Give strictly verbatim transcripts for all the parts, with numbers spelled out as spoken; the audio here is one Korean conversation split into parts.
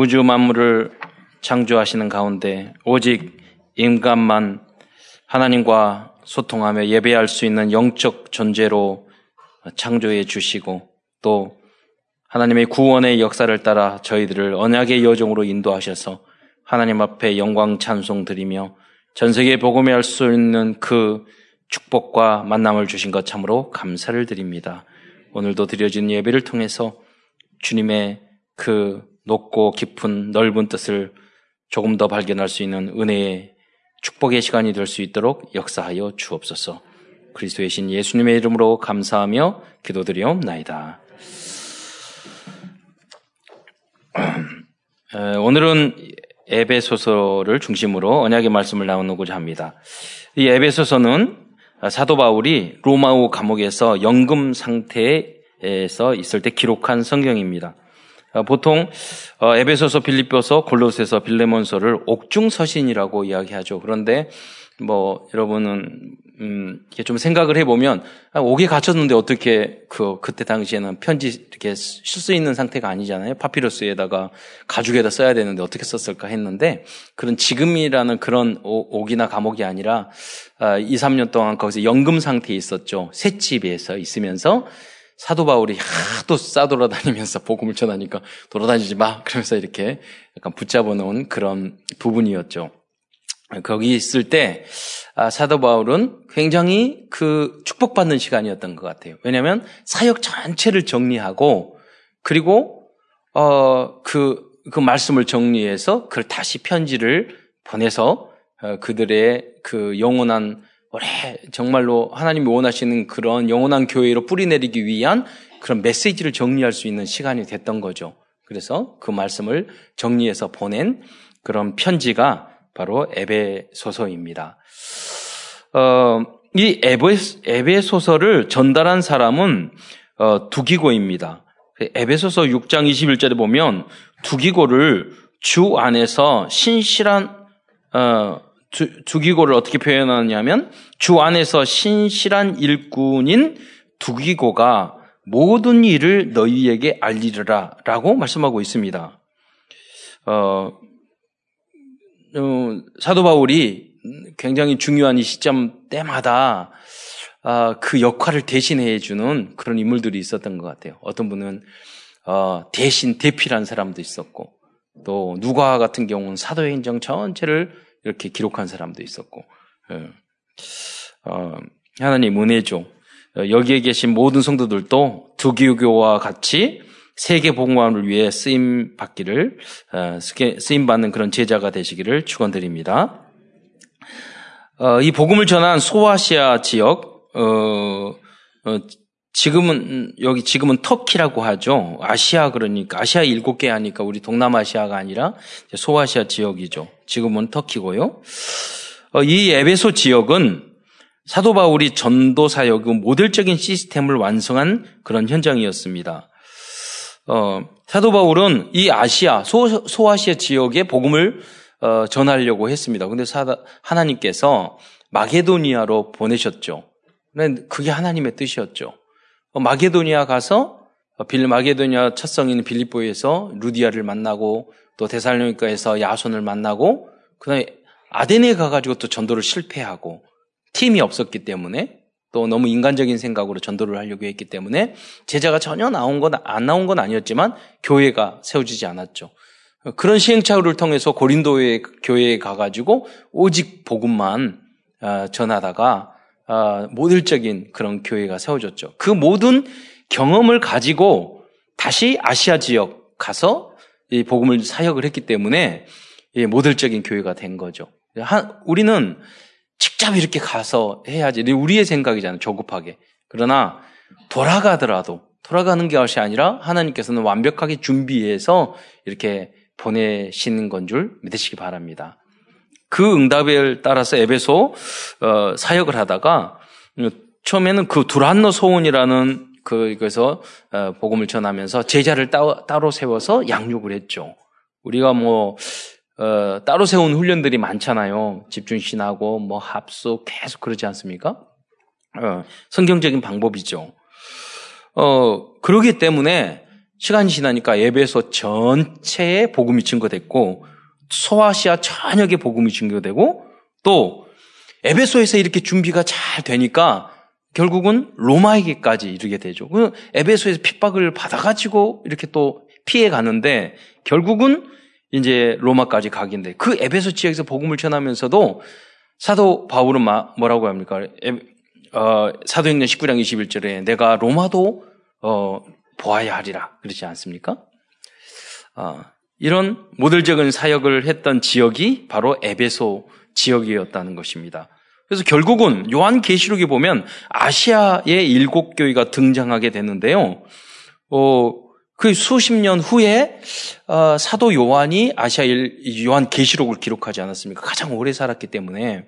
우주 만물을 창조하시는 가운데 오직 인간만 하나님과 소통하며 예배할 수 있는 영적 존재로 창조해 주시고 또 하나님의 구원의 역사를 따라 저희들을 언약의 여정으로 인도하셔서 하나님 앞에 영광 찬송 드리며 전 세계에 복음에 할 수 있는 그 축복과 만남을 주신 것 참으로 감사를 드립니다. 오늘도 드려진 예배를 통해서 주님의 그 높고 깊은 넓은 뜻을 조금 더 발견할 수 있는 은혜의 축복의 시간이 될 수 있도록 역사하여 주옵소서. 그리스도의 신 예수님의 이름으로 감사하며 기도드리옵나이다. 오늘은 에베소서를 중심으로 언약의 말씀을 나누고자 합니다. 이 에베소서는 사도 바울이 로마우 감옥에서 연금 상태에서 있을 때 기록한 성경입니다. 보통 에베소서, 빌립보서, 골로새서, 빌레몬서를 옥중서신이라고 이야기하죠. 그런데 뭐 여러분은 음, 이렇게 좀 생각을 해보면 아, 옥에 갇혔는데 어떻게 그 그때 당시에는 편지 이렇게 쓸 수 있는 상태가 아니잖아요. 파피러스에다가 가죽에다 써야 되는데 어떻게 썼을까 했는데 그런 지금이라는 그런 옥이나 감옥이 아니라 아, 이, 삼 년 동안 거기서 연금 상태에 있었죠. 셋집에서 있으면서 사도 바울이 하도 싸돌아다니면서 복음을 전하니까 돌아다니지 마 그러면서 이렇게 약간 붙잡아 놓은 그런 부분이었죠. 거기 있을 때 사도 바울은 굉장히 그 축복받는 시간이었던 것 같아요. 왜냐하면 사역 전체를 정리하고 그리고 어, 그, 그 말씀을 정리해서 그걸 다시 편지를 보내서 그들의 그 영원한 올해 정말로 하나님이 원하시는 그런 영원한 교회로 뿌리내리기 위한 그런 메시지를 정리할 수 있는 시간이 됐던 거죠. 그래서 그 말씀을 정리해서 보낸 그런 편지가 바로 에베소서입니다. 어, 이 에베, 에베소서를 전달한 사람은 어, 두기고입니다. 에베소서 육 장 이십일 절에 보면 두기고를 주 안에서 신실한 어, 두, 두기고를 어떻게 표현하냐면 주 안에서 신실한 일꾼인 두기고가 모든 일을 너희에게 알리리라 라고 말씀하고 있습니다. 어, 어, 사도 바울이 굉장히 중요한 이 시점 때마다 어, 그 역할을 대신해주는 그런 인물들이 있었던 것 같아요. 어떤 분은 어, 대신 대필한 사람도 있었고 또 누가 같은 경우는 사도행전 전체를 이렇게 기록한 사람도 있었고 예. 어, 하나님 은혜죠. 여기에 계신 모든 성도들도 두기교와 같이 세계 복음화를 위해 쓰임 받기를 쓰임 받는 그런 제자가 되시기를 축원드립니다. 이 복음을 전한 소아시아 지역, 지금은 여기 지금은 터키라고 하죠. 아시아 그러니까 아시아 일곱 개 하니까 우리 동남아시아가 아니라 소아시아 지역이죠. 지금은 터키고요. 이 에베소 지역은 사도 바울이 전도 사역의 모델적인 시스템을 완성한 그런 현장이었습니다. 어, 사도 바울은 이 아시아, 소, 소아시아 지역에 복음을, 어, 전하려고 했습니다. 근데 사다, 하나님께서 마게도니아로 보내셨죠. 근데 그게 하나님의 뜻이었죠. 어, 마게도니아 가서, 빌, 마게도니아 첫성인 빌립보에서 루디아를 만나고, 또 데살로니가에서 야손을 만나고, 그 다음에 아데네 가가지고 또 전도를 실패하고, 팀이 없었기 때문에, 또 너무 인간적인 생각으로 전도를 하려고 했기 때문에 제자가 전혀 나온 건, 안 나온 건 아니었지만 교회가 세워지지 않았죠. 그런 시행착오를 통해서 고린도의 교회에 가가지고 오직 복음만 전하다가 모델적인 그런 교회가 세워졌죠. 그 모든 경험을 가지고 다시 아시아 지역 가서 이 복음을 사역을 했기 때문에 모델적인 교회가 된 거죠. 우리는 직접 이렇게 가서 해야지. 우리의 생각이잖아요. 조급하게. 그러나 돌아가더라도 돌아가는 것이 아니라 하나님께서는 완벽하게 준비해서 이렇게 보내시는 건 줄 믿으시기 바랍니다. 그 응답을 따라서 에베소 어, 사역을 하다가 처음에는 그 두란노 소원이라는 그 그래서 어, 복음을 전하면서 제자를 따, 따로 세워서 양육을 했죠. 우리가 뭐 어, 따로 세운 훈련들이 많잖아요. 집중신하고 뭐 합숙 계속 그러지 않습니까? 어, 성경적인 방법이죠. 어, 그러기 때문에 시간이 지나니까 에베소 전체에 복음이 증거됐고 소아시아 전역에 복음이 증거되고 또 에베소에서 이렇게 준비가 잘 되니까 결국은 로마에게까지 이르게 되죠. 그 에베소에서 핍박을 받아가지고 이렇게 또 피해 가는데 결국은 이제 로마까지 가긴데 그 에베소 지역에서 복음을 전하면서도 사도 바울은 뭐라고 합니까? 어, 사도행전 십구 장 이십일 절에 내가 로마도 어, 보아야 하리라 그러지 않습니까? 어, 이런 모델적인 사역을 했던 지역이 바로 에베소 지역이었다는 것입니다. 그래서 결국은 요한계시록에 보면 아시아의 일곱 교회가 등장하게 되는데요. 어, 그 수십 년 후에 어, 사도 요한이 아시아 요한계시록을 기록하지 않았습니까? 가장 오래 살았기 때문에.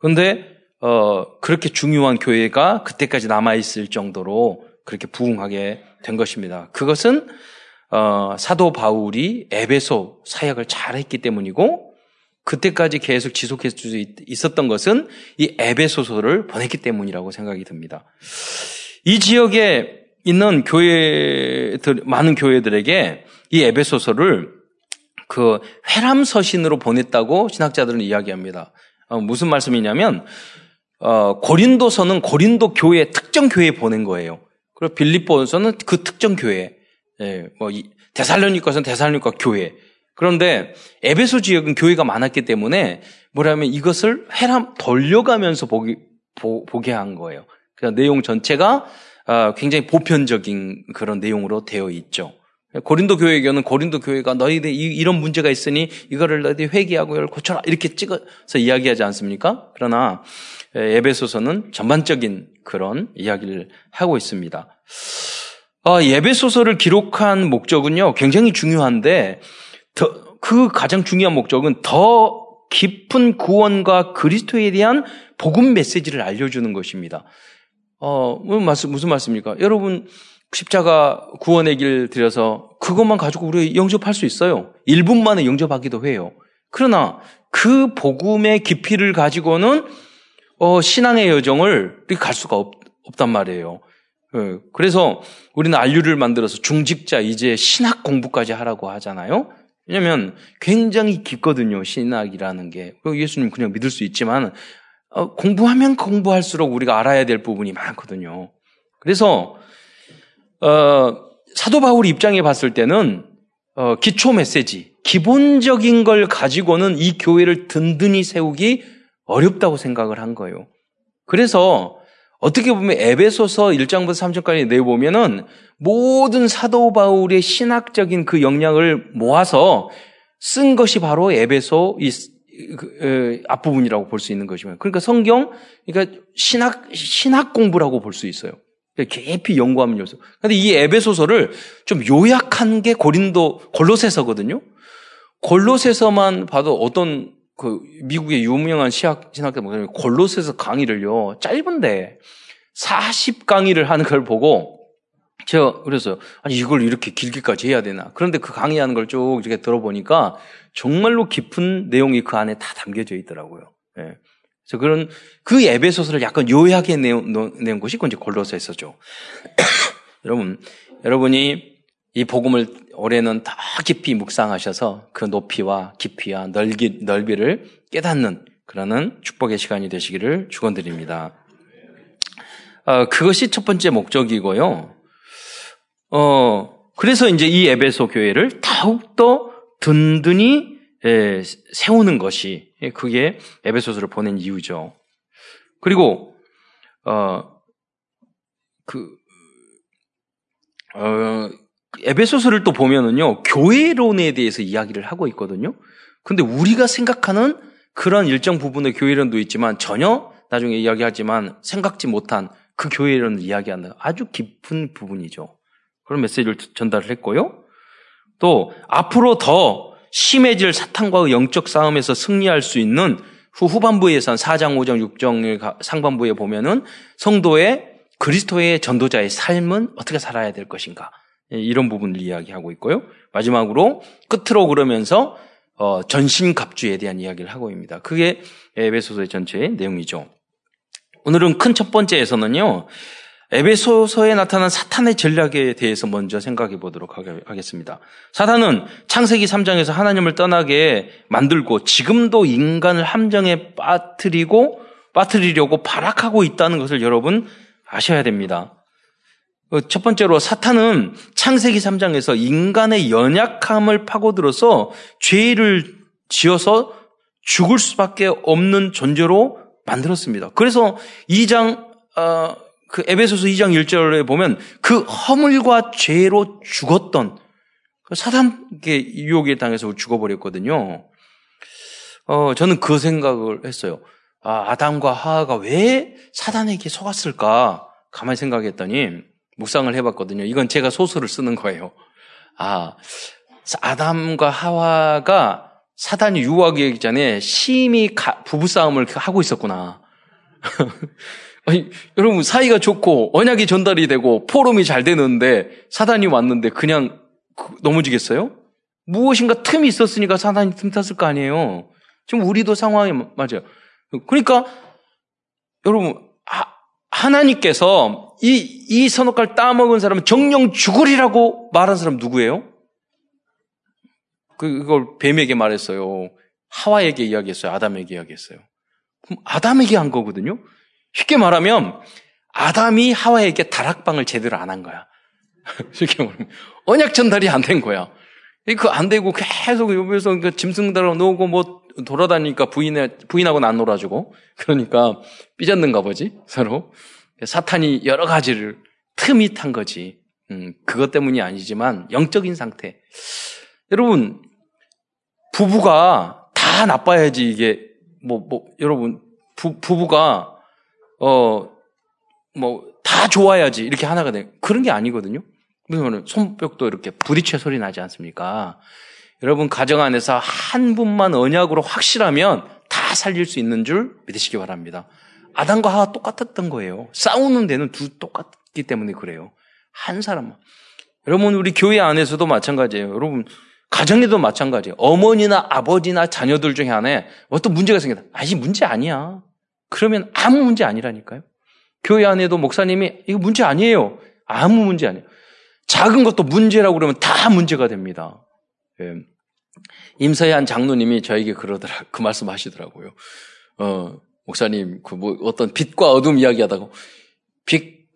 그런데 예. 어, 그렇게 중요한 교회가 그때까지 남아있을 정도로 그렇게 부흥하게 된 것입니다. 그것은 어, 사도 바울이 에베소 사역을 잘했기 때문이고 그때까지 계속 지속해서 있었던 것은 이 에베소서를 보냈기 때문이라고 생각이 듭니다. 이 지역에 있는 교회들, 많은 교회들에게 이 에베소서를 그 회람서신으로 보냈다고 신학자들은 이야기합니다. 어, 무슨 말씀이냐면, 어, 고린도서는 고린도 교회, 특정 교회에 보낸 거예요. 그리고 빌립보서는 그 특정 교회, 예, 뭐, 데살로니가서는 데살로니가 교회. 그런데 에베소 지역은 교회가 많았기 때문에 뭐라면 이것을 회람 돌려가면서 보기, 보, 보게 한 거예요. 그러니까 내용 전체가 굉장히 보편적인 그런 내용으로 되어 있죠. 고린도 교회에게는 고린도 교회가 너희들 이런 문제가 있으니 이거를 너희들 회개하고 이걸 고쳐라 이렇게 찍어서 이야기하지 않습니까? 그러나 에베소서는 전반적인 그런 이야기를 하고 있습니다. 아, 에베소서를 기록한 목적은요 굉장히 중요한데 더, 그 가장 중요한 목적은 더 깊은 구원과 그리스도에 대한 복음 메시지를 알려주는 것입니다. 어, 무슨, 무슨 말씀입니까? 여러분, 십자가 구원의 길 들여서 그것만 가지고 우리 영접할 수 있어요. 일 분 만에 영접하기도 해요. 그러나 그 복음의 깊이를 가지고는 어, 신앙의 여정을 갈 수가 없, 없단 말이에요. 예, 그래서 우리는 안류를 만들어서 중직자 이제 신학 공부까지 하라고 하잖아요. 왜냐면 굉장히 깊거든요. 신학이라는 게. 예수님 그냥 믿을 수 있지만 어, 공부하면 공부할수록 우리가 알아야 될 부분이 많거든요. 그래서 어, 사도 바울 입장에 봤을 때는 어, 기초 메시지, 기본적인 걸 가지고는 이 교회를 든든히 세우기 어렵다고 생각을 한 거예요. 그래서 어떻게 보면 에베소서 일 장부터 삼 장까지 내보면은 모든 사도 바울의 신학적인 그 역량을 모아서 쓴 것이 바로 에베소 이 그, 앞부분이라고 볼 수 있는 것이면 그러니까 성경 그러니까 신학 신학 공부라고 볼 수 있어요. 그러니까 깊이 연구하면 요소. 그런데 이 에베소서를 좀 요약한 게 고린도 골로새서거든요. 골로새서만 봐도 어떤 그 미국의 유명한 신학, 신학자 목사님 골로새서 강의를요 짧은데 사십 강의를 하는 걸 보고 제가 그래서 아니 이걸 이렇게 길게까지 해야 되나 그런데 그 강의하는 걸 쭉 이렇게 들어보니까 정말로 깊은 내용이 그 안에 다 담겨져 있더라고요. 예. 그래서 그런 그 에베소서를 약간 요약해 내는 것이 이제 골로새서죠. 여러분 여러분이 이 복음을 올해는 더 깊이 묵상하셔서 그 높이와 깊이와 넓이, 넓이를 깨닫는 그러는 축복의 시간이 되시기를 축원드립니다. 어, 그것이 첫 번째 목적이고요. 어, 그래서 이제 이 에베소 교회를 더욱더 든든히 에, 세우는 것이 그게 에베소서를 보낸 이유죠. 그리고 어, 그 어, 에베소서를 또 보면은요, 교회론에 대해서 이야기를 하고 있거든요. 근데 우리가 생각하는 그런 일정 부분의 교회론도 있지만 전혀 나중에 이야기하지만 생각지 못한 그 교회론을 이야기하는 아주 깊은 부분이죠. 그런 메시지를 전달을 했고요. 또 앞으로 더 심해질 사탄과의 영적 싸움에서 승리할 수 있는 후 후반부에선 사 장, 오 장, 육 장의 상반부에 보면은 성도의 그리스도의 전도자의 삶은 어떻게 살아야 될 것인가. 이런 부분을 이야기하고 있고요. 마지막으로 끝으로 그러면서 어, 전신갑주에 대한 이야기를 하고 있습니다. 그게 에베소서의 전체의 내용이죠. 오늘은 큰 첫 번째에서는요. 에베소서에 나타난 사탄의 전략에 대해서 먼저 생각해 보도록 하겠습니다. 사탄은 창세기 삼 장에서 하나님을 떠나게 만들고 지금도 인간을 함정에 빠뜨리고 빠뜨리려고 발악하고 있다는 것을 여러분 아셔야 됩니다. 첫 번째로 사탄은 창세기 삼 장에서 인간의 연약함을 파고들어서 죄를 지어서 죽을 수밖에 없는 존재로 만들었습니다. 그래서 이 장 어, 그 에베소서 이 장 일 절에 보면 그 허물과 죄로 죽었던 사탄의 유혹에 당해서 죽어버렸거든요. 어, 저는 그 생각을 했어요. 아, 아담과 하하가 왜 사탄에게 속았을까? 가만히 생각했더니 묵상을 해봤거든요. 이건 제가 소설을 쓰는 거예요. 아, 아담과 하와가 사탄이 유혹하기 전에 심히 가, 부부싸움을 하고 있었구나. 아니, 여러분 사이가 좋고 언약이 전달이 되고 포럼이 잘 되는데 사탄이 왔는데 그냥 넘어지겠어요? 무엇인가 틈이 있었으니까 사탄이 틈탔을 거 아니에요. 지금 우리도 상황이 맞아요. 그러니까 여러분 하, 하나님께서 이, 이 선악과를 따먹은 사람은 정령 죽으리라고 말한 사람 누구예요? 그걸 뱀에게 말했어요. 하와에게 이야기했어요. 아담에게 이야기했어요. 그럼 아담에게 한 거거든요. 쉽게 말하면 아담이 하와에게 다락방을 제대로 안 한 거야. 쉽게 말하면 언약 전달이 안 된 거야. 그 안 되고 계속 옆에서 그 짐승 달아놓고 뭐 돌아다니니까 부인에, 부인하고는 안 놀아주고 그러니까 삐졌는가 보지 서로. 사탄이 여러 가지를 틈이 탄 거지. 음, 그것 때문이 아니지만 영적인 상태. 여러분. 부부가 다 나빠야지 이게 뭐뭐 뭐, 여러분 부, 부부가 어 뭐 다 좋아야지 이렇게 하나가 돼 그런 게 아니거든요. 그러면 손뼉도 이렇게 부딪혀 소리 나지 않습니까? 여러분 가정 안에서 한 분만 언약으로 확실하면 다 살릴 수 있는 줄 믿으시기 바랍니다. 아담과 하와 똑같았던 거예요. 싸우는 데는 둘 똑같기 때문에 그래요. 한 사람만. 여러분 우리 교회 안에서도 마찬가지예요. 여러분. 가정에도 마찬가지예요. 어머니나 아버지나 자녀들 중에 하나에 어떤 문제가 생겼다. 아니, 문제 아니야. 그러면 아무 문제 아니라니까요. 교회 안에도 목사님이 이거 문제 아니에요. 아무 문제 아니에요. 작은 것도 문제라고 그러면 다 문제가 됩니다. 예. 임서현 장로님이 저에게 그러더라, 그 말씀 하시더라고요. 어, 목사님, 그 뭐 어떤 빛과 어둠 이야기 하다가 빛,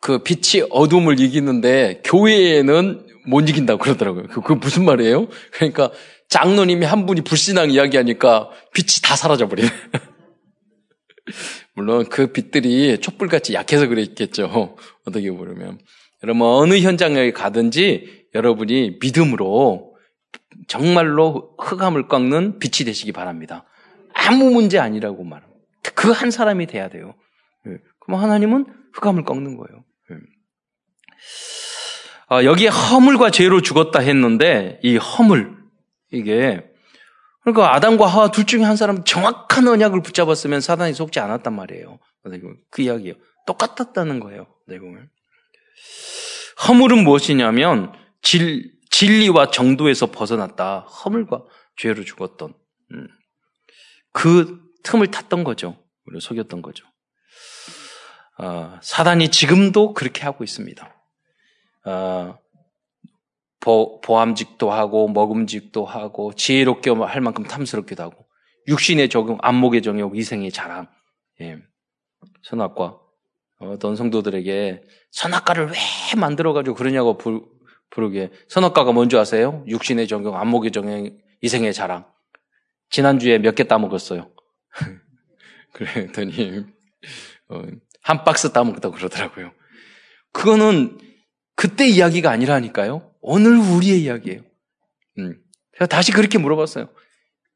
그 빛이 어둠을 이기는데 교회에는 못 이긴다고 그러더라고요. 그게 무슨 말이에요? 그러니까 장로님이 한 분이 불신앙 이야기하니까 빛이 다 사라져버리네. 물론 그 빛들이 촛불같이 약해서 그랬겠죠. 어떻게 보면. 여러분 어느 현장에 가든지 여러분이 믿음으로 정말로 흑암을 꺾는 빛이 되시기 바랍니다. 아무 문제 아니라고 말합니다. 그 한 사람이 돼야 돼요. 그럼 하나님은 흑암을 꺾는 거예요. 어, 여기에 허물과 죄로 죽었다 했는데 이 허물 이게 그러니까 아담과 하와 둘 중에 한 사람은 정확한 언약을 붙잡았으면 사단이 속지 않았단 말이에요. 그 이야기예요. 똑같았다는 거예요. 내 보면 허물은 무엇이냐면 질, 진리와 정도에서 벗어났다. 허물과 죄로 죽었던 음. 그 틈을 탔던 거죠. 우리를 속였던 거죠. 어, 사단이 지금도 그렇게 하고 있습니다. 어, 보, 보암직도 하고 먹음직도 하고 지혜롭게 할 만큼 탐스럽기도 하고 육신의 적용, 안목의 정욕, 이생의 자랑 예. 선악과 어떤 성도들에게 선악과를 왜 만들어가지고 그러냐고 부, 부르게 선악과가 뭔지 아세요? 육신의 적용, 안목의 정욕, 이생의 자랑 지난주에 몇 개 따먹었어요. 그랬더니 어, 한 박스 따먹었다고 그러더라고요. 그거는 그때 이야기가 아니라니까요. 오늘 우리의 이야기예요. 음. 제가 다시 그렇게 물어봤어요.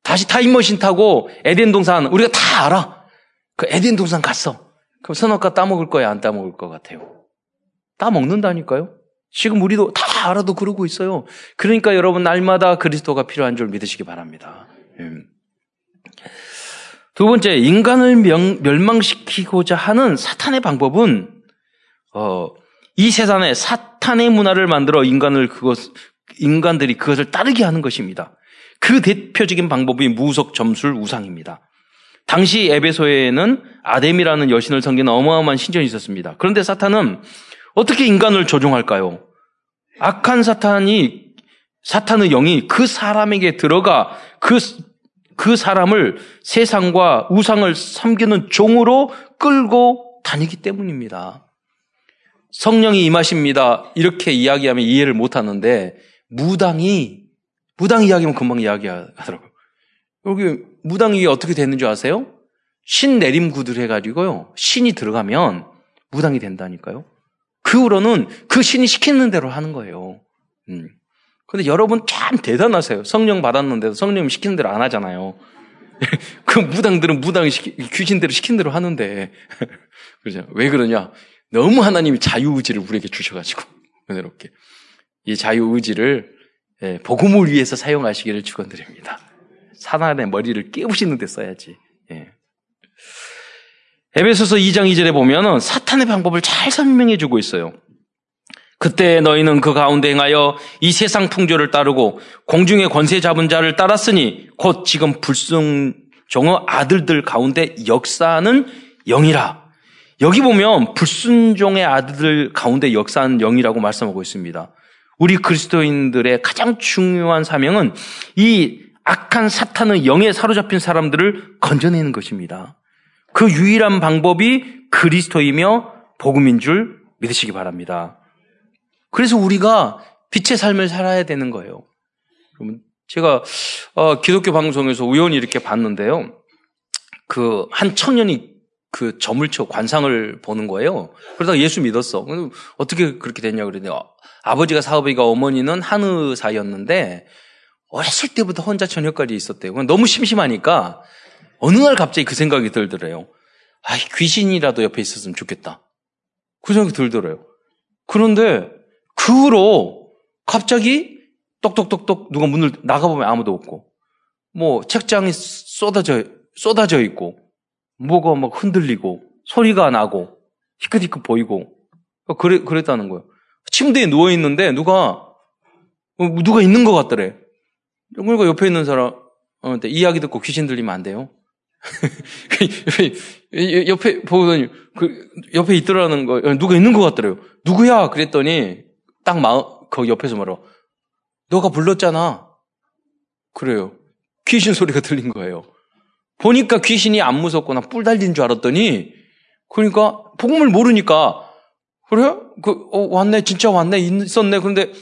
다시 타임머신 타고 에덴 동산 우리가 다 알아. 그 에덴 동산 갔어. 그럼 선악과 따먹을 거야 안 따먹을 것 같아요? 따먹는다니까요. 지금 우리도 다 알아도 그러고 있어요. 그러니까 여러분 날마다 그리스도가 필요한 줄 믿으시기 바랍니다. 음. 두 번째 인간을 명, 멸망시키고자 하는 사탄의 방법은 어. 이 세상에 사탄의 문화를 만들어 인간을 그것, 인간들이 그것을 따르게 하는 것입니다. 그 대표적인 방법이 무속, 점술, 우상입니다. 당시 에베소에는 아데미라는 여신을 섬기는 어마어마한 신전이 있었습니다. 그런데 사탄은 어떻게 인간을 조종할까요? 악한 사탄이, 사탄의 영이 그 사람에게 들어가 그, 그 사람을 세상과 우상을 섬기는 종으로 끌고 다니기 때문입니다. 성령이 임하십니다. 이렇게 이야기하면 이해를 못하는데 무당이, 무당 이야기하면 금방 이야기하더라고요. 여기 무당이 어떻게 되는 줄 아세요? 신 내림구들 해가지고요. 신이 들어가면 무당이 된다니까요. 그 후로는 그 신이 시키는 대로 하는 거예요. 음. 근데 여러분 참 대단하세요. 성령 받았는데도 성령이 시키는 대로 안 하잖아요. 그 무당들은 무당이 시키, 귀신대로 시키는 대로 하는데. 그죠? 왜 그러냐? 너무 하나님이 자유의지를 우리에게 주셔가지고. 은혜롭게. 이 자유의지를 예, 복음을 위해서 사용하시기를 축원드립니다. 사단의 머리를 깨부시는 데 써야지. 예. 에베소서 이 장 이 절에 보면은 사탄의 방법을 잘 설명해 주고 있어요. 그때 너희는 그 가운데 행하여 이 세상 풍조를 따르고 공중의 권세 잡은 자를 따랐으니 곧 지금 불순종의 아들들 가운데 역사하는 영이라. 여기 보면 불순종의 아들들 가운데 역사하는 영이라고 말씀하고 있습니다. 우리 그리스도인들의 가장 중요한 사명은 이 악한 사탄의 영에 사로잡힌 사람들을 건져내는 것입니다. 그 유일한 방법이 그리스도이며 복음인 줄 믿으시기 바랍니다. 그래서 우리가 빛의 삶을 살아야 되는 거예요. 제가 기독교 방송에서 우연히 이렇게 봤는데요. 그 한 청년이 그 점을 쳐 관상을 보는 거예요. 그러다가 예수 믿었어. 어떻게 그렇게 됐냐 그랬는데 아버지가 사업이가 어머니는 한의사였는데 어렸을 때부터 혼자 저녁까지 있었대요. 너무 심심하니까 어느 날 갑자기 그 생각이 들더래요. 아, 귀신이라도 옆에 있었으면 좋겠다. 그 생각이 들더래요. 그런데 그 후로 갑자기 똑똑똑똑 누가 문을 나가보면 아무도 없고 뭐 책장이 쏟아져, 쏟아져 있고 뭐가 막 흔들리고 소리가 나고 희끗희끗 보이고 그래, 그랬다는 거예요. 침대에 누워있는데 누가 누가 있는 것 같더래. 그러니까 옆에 있는 사람 어, 이야기 듣고 귀신 들리면 안 돼요. 옆에, 옆에 보더니 그 옆에 있더라는 거 누가 있는 것 같더래요. 누구야? 그랬더니 딱 마음 거기 옆에서 말어. 너가 불렀잖아. 그래요. 귀신 소리가 들린 거예요. 보니까 귀신이 안 무섭구나. 뿔 달린 줄 알았더니 그러니까 복음을 모르니까 그래? 그 어, 왔네. 진짜 왔네. 있었네. 그런데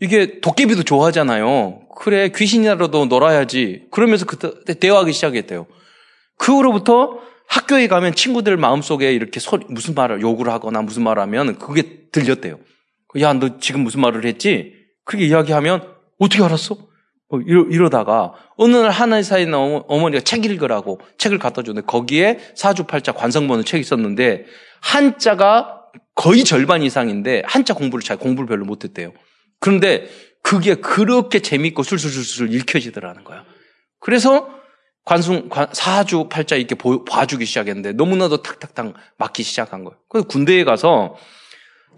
이게 도깨비도 좋아하잖아요. 그래 귀신이라도 놀아야지. 그러면서 그때 대화하기 시작했대요. 그 후로부터 학교에 가면 친구들 마음속에 이렇게 소리, 무슨 말을 욕을 하거나 무슨 말을 하면 그게 들렸대요. 야, 너 지금 무슨 말을 했지? 그렇게 이야기하면 어떻게 알았어? 뭐 이러, 이러다가 어느 날 하나의 사이에 어머니가 책 읽으라고 책을 갖다 줬는데 거기에 사주팔자 관상보는 책이 있었는데 한자가 거의 절반 이상인데 한자 공부를 잘 공부를 별로 못했대요. 그런데 그게 그렇게 재밌고 술술술술 읽혀지더라는 거야. 그래서 관승, 관, 사주, 팔자 이렇게 보, 봐주기 시작했는데 너무나도 탁탁탁 막기 시작한 거예요. 그래서 군대에 가서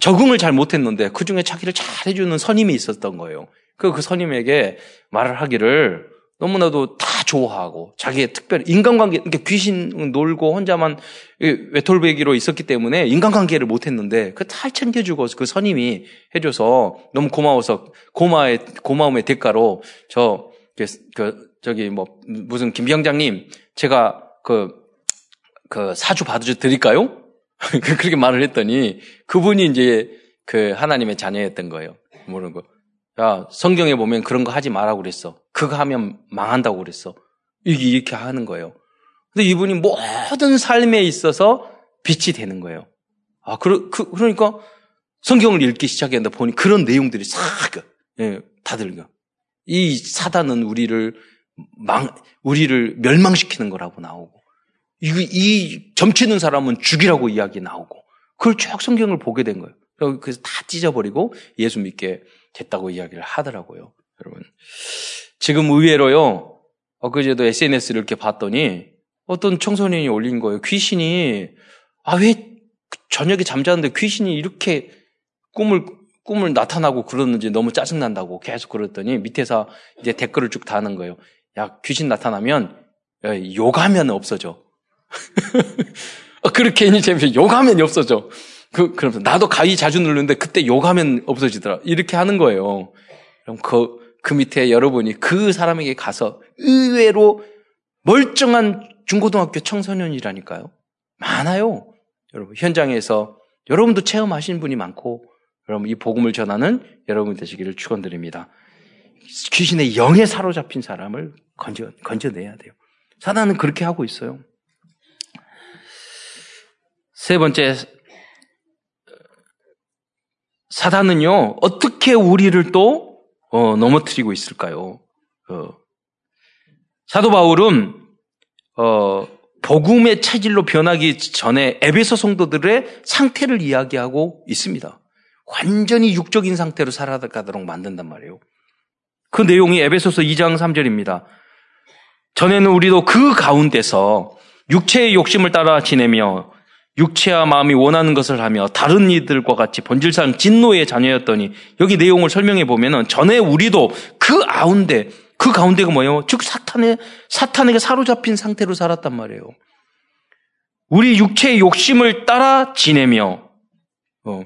적응을 잘 못했는데 그 중에 자기를 잘 해주는 선임이 있었던 거예요. 그래서 그 선임에게 말을 하기를 너무나도 다 좋아하고 자기의 특별히 인간관계, 그러니까 귀신 놀고 혼자만 외톨배기로 있었기 때문에 인간관계를 못했는데 그 잘 챙겨주고 그 선임이 해줘서 너무 고마워서 고마의, 고마움의 대가로 저, 그, 저기 뭐 무슨 김 병장님 제가 그, 그 사주 받아줘 드릴까요? 그렇게 말을 했더니 그분이 이제 그 하나님의 자녀였던 거예요. 모르는 거. 야 성경에 보면 그런 거 하지 말라고 그랬어. 그거 하면 망한다고 그랬어. 이게 이렇게 하는 거예요. 근데 이분이 모든 삶에 있어서 빛이 되는 거예요. 아 그러 그, 그러니까 성경을 읽기 시작했는데 보니 그런 내용들이 싹 예, 다들 이 사단은 우리를 망, 우리를 멸망시키는 거라고 나오고, 이, 이 점치는 사람은 죽이라고 이야기 나오고, 그걸 쭉 성경을 보게 된 거예요. 그래서 다 찢어버리고 예수 믿게 됐다고 이야기를 하더라고요. 여러분. 지금 의외로요, 엊그제도 에스엔에스를 이렇게 봤더니 어떤 청소년이 올린 거예요. 귀신이, 아, 왜 저녁에 잠자는데 귀신이 이렇게 꿈을, 꿈을 나타나고 그러는지 너무 짜증난다고 계속 그랬더니 밑에서 이제 댓글을 쭉 다는 거예요. 야, 귀신 나타나면, 야, 욕하면 없어져. 그렇게 괜히 재밌어. 요가면 없어져. 그, 그러면서 나도 가위 자주 누르는데 그때 요가면 없어지더라. 이렇게 하는 거예요. 그럼 그, 그 밑에 여러분이 그 사람에게 가서 의외로 멀쩡한 중고등학교 청소년이라니까요. 많아요. 여러분, 현장에서 여러분도 체험하신 분이 많고, 여러분, 이 복음을 전하는 여러분 되시기를 축원드립니다. 귀신의 영에 사로잡힌 사람을 건져, 건져내야 돼요. 사단은 그렇게 하고 있어요. 세 번째, 사단은요, 어떻게 우리를 또, 어, 넘어뜨리고 있을까요? 어. 사도 바울은, 어, 복음의 체질로 변하기 전에 에베소 성도들의 상태를 이야기하고 있습니다. 완전히 육적인 상태로 살아가도록 만든단 말이에요. 그 내용이 에베소서 이 장 삼 절입니다. 전에는 우리도 그 가운데서 육체의 욕심을 따라 지내며 육체와 마음이 원하는 것을 하며 다른 이들과 같이 본질상 진노의 자녀였더니, 여기 내용을 설명해 보면은 전에 우리도 그 가운데, 그 가운데가 뭐예요? 즉 사탄에, 사탄에게 사로잡힌 상태로 살았단 말이에요. 우리 육체의 욕심을 따라 지내며, 어,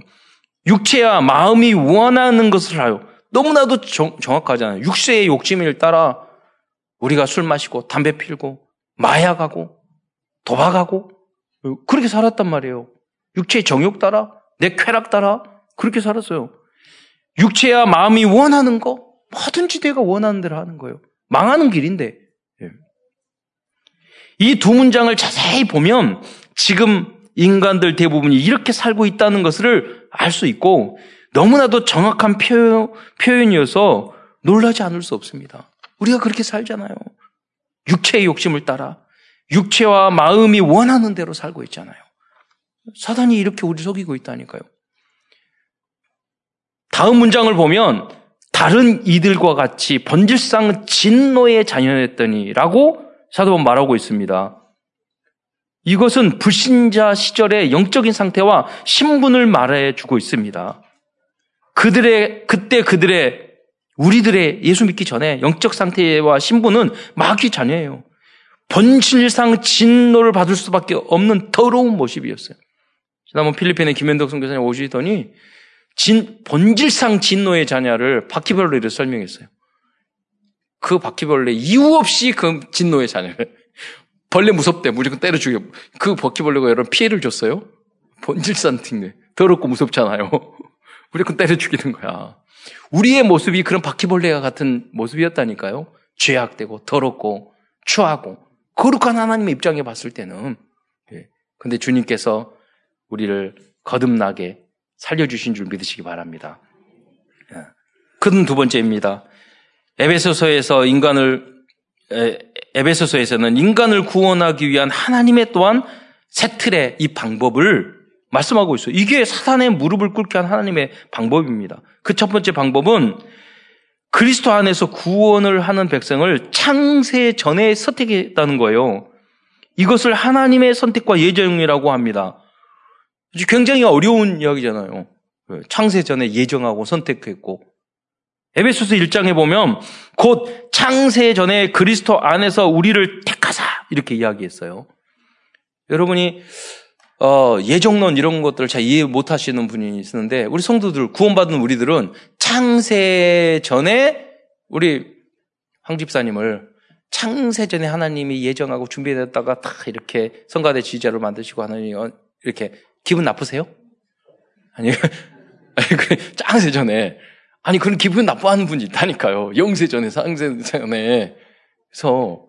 육체와 마음이 원하는 것을 하여. 너무나도 정, 정확하잖아요. 육체의 욕심을 따라 우리가 술 마시고 담배 피우고 마약하고 도박하고 그렇게 살았단 말이에요. 육체의 정욕 따라, 내 쾌락 따라 그렇게 살았어요. 육체와 마음이 원하는 거 뭐든지 내가 원하는 대로 하는 거예요. 망하는 길인데. 이 두 문장을 자세히 보면 지금 인간들 대부분이 이렇게 살고 있다는 것을 알 수 있고, 너무나도 정확한 표현, 표현이어서 놀라지 않을 수 없습니다. 우리가 그렇게 살잖아요. 육체의 욕심을 따라 육체와 마음이 원하는 대로 살고 있잖아요. 사단이 이렇게 우리 속이고 있다니까요. 다음 문장을 보면 다른 이들과 같이 본질상 진노의 자녀였더니 라고 사도는 말하고 있습니다. 이것은 불신자 시절의 영적인 상태와 신분을 말해주고 있습니다. 그들의, 그때 그들의, 우리들의 예수 믿기 전에 영적 상태와 신분은 마귀 자녀예요. 본질상 진노를 받을 수밖에 없는 더러운 모습이었어요. 지난번 필리핀에 김현덕 선교사님 오시더니 진, 본질상 진노의 자녀를 바퀴벌레로 설명했어요. 그 바퀴벌레 이유 없이 그 진노의 자녀를, 벌레 무섭대 무조건 때려 죽여. 그 바퀴벌레가 여러분 피해를 줬어요. 본질상 틱네 더럽고 무섭잖아요. 무조건 때려 죽이는 거야. 우리의 모습이 그런 바퀴벌레와 같은 모습이었다니까요. 죄악되고 더럽고 추하고 거룩한 하나님의 입장에 봤을 때는. 그런데 주님께서 우리를 거듭나게 살려주신 줄 믿으시기 바랍니다. 큰 두 번째입니다. 에베소서에서 인간을, 에베소서에서는 인간을 구원하기 위한 하나님의 또한 새 틀의 이 방법을 말씀하고 있어요. 이게 사탄의 무릎을 꿇게 한 하나님의 방법입니다. 그 첫 번째 방법은 그리스도 안에서 구원을 하는 백성을 창세 전에 선택했다는 거예요. 이것을 하나님의 선택과 예정이라고 합니다. 굉장히 어려운 이야기잖아요. 창세 전에 예정하고 선택했고. 에베소서 일 장에 보면 곧 창세 전에 그리스도 안에서 우리를 택하사 이렇게 이야기했어요. 여러분이 어, 예정론 이런 것들을 잘 이해 못 하시는 분이 있는데, 우리 성도들, 구원받은 우리들은 창세 전에, 우리 황 집사님을 창세 전에 하나님이 예정하고 준비됐다가 다 이렇게 성가대 지휘자를 만드시고 하나님이 이렇게 기분 나쁘세요? 아니, 아니, 창세 전에. 아니, 그런 기분 나빠하는 분이 있다니까요. 영세 전에, 창세 전에. 그래서,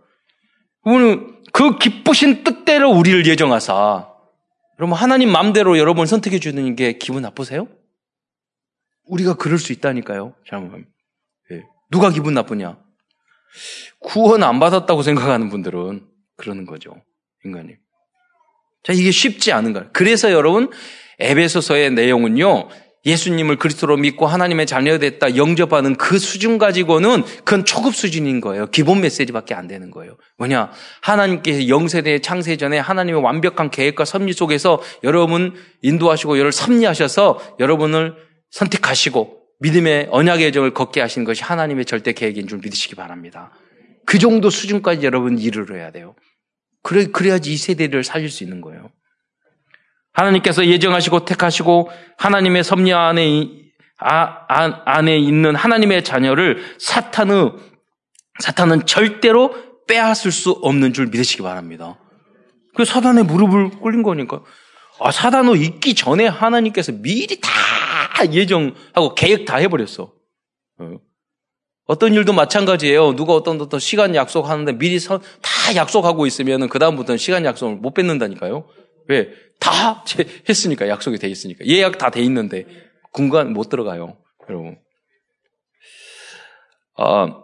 오늘 그 기쁘신 뜻대로 우리를 예정하사, 그러면 하나님 마음대로 여러분을 선택해 주는 게 기분 나쁘세요? 우리가 그럴 수 있다니까요. 잘못하면. 예. 누가 기분 나쁘냐? 구원 안 받았다고 생각하는 분들은 그러는 거죠. 인간이. 자, 이게 쉽지 않은 거예요. 그래서 여러분, 에베소서의 내용은요, 예수님을 그리스도로 믿고 하나님의 자녀됐다 영접하는 그 수준 가지고는 그건 초급 수준인 거예요. 기본 메시지밖에 안 되는 거예요. 뭐냐? 하나님께서 영세대의 창세 전에 하나님의 완벽한 계획과 섭리 속에서 여러분 인도하시고 여러분 섭리하셔서 여러분을 선택하시고 믿음의 언약의 여정을 걷게 하신 것이 하나님의 절대 계획인 줄 믿으시기 바랍니다. 그 정도 수준까지 여러분 이르러야 돼요. 그래, 그래야지 이 세대를 살릴 수 있는 거예요. 하나님께서 예정하시고 택하시고 하나님의 섭리 안에, 아, 안, 안에 있는 하나님의 자녀를 사탄의, 사탄은 절대로 빼앗을 수 없는 줄 믿으시기 바랍니다. 그 사단의 무릎을 꿇린 거니까. 아, 사단으로 있기 전에 하나님께서 미리 다 예정하고 계획 다 해버렸어. 어떤 일도 마찬가지예요. 누가 어떤 어떤 시간 약속하는데 미리 서, 다 약속하고 있으면 그다음부터는 시간 약속을 못 뺏는다니까요. 왜? 다 했으니까, 약속이 돼 있으니까. 예약 다 돼 있는데 공간 못 들어가요, 여러분. 아,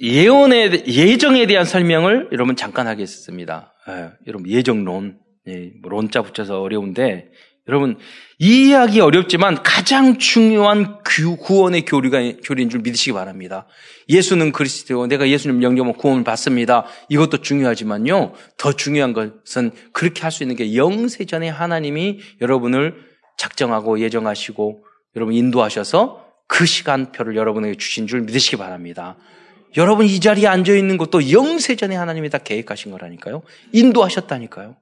예언에, 예정에 대한 설명을 여러분 잠깐 하겠습니다. 예, 여러분 예정론, 예, 론자 붙여서 어려운데, 여러분 이해하기 어렵지만 가장 중요한 구, 구원의 교리가, 교리인 줄 믿으시기 바랍니다. 예수는 그리스도, 내가 예수님 영접하면 구원을 받습니다. 이것도 중요하지만요, 더 중요한 것은 그렇게 할 수 있는 게 영세전에 하나님이 여러분을 작정하고 예정하시고 여러분 인도하셔서 그 시간표를 여러분에게 주신 줄 믿으시기 바랍니다. 여러분 이 자리에 앉아있는 것도 영세전에 하나님이 다 계획하신 거라니까요. 인도하셨다니까요.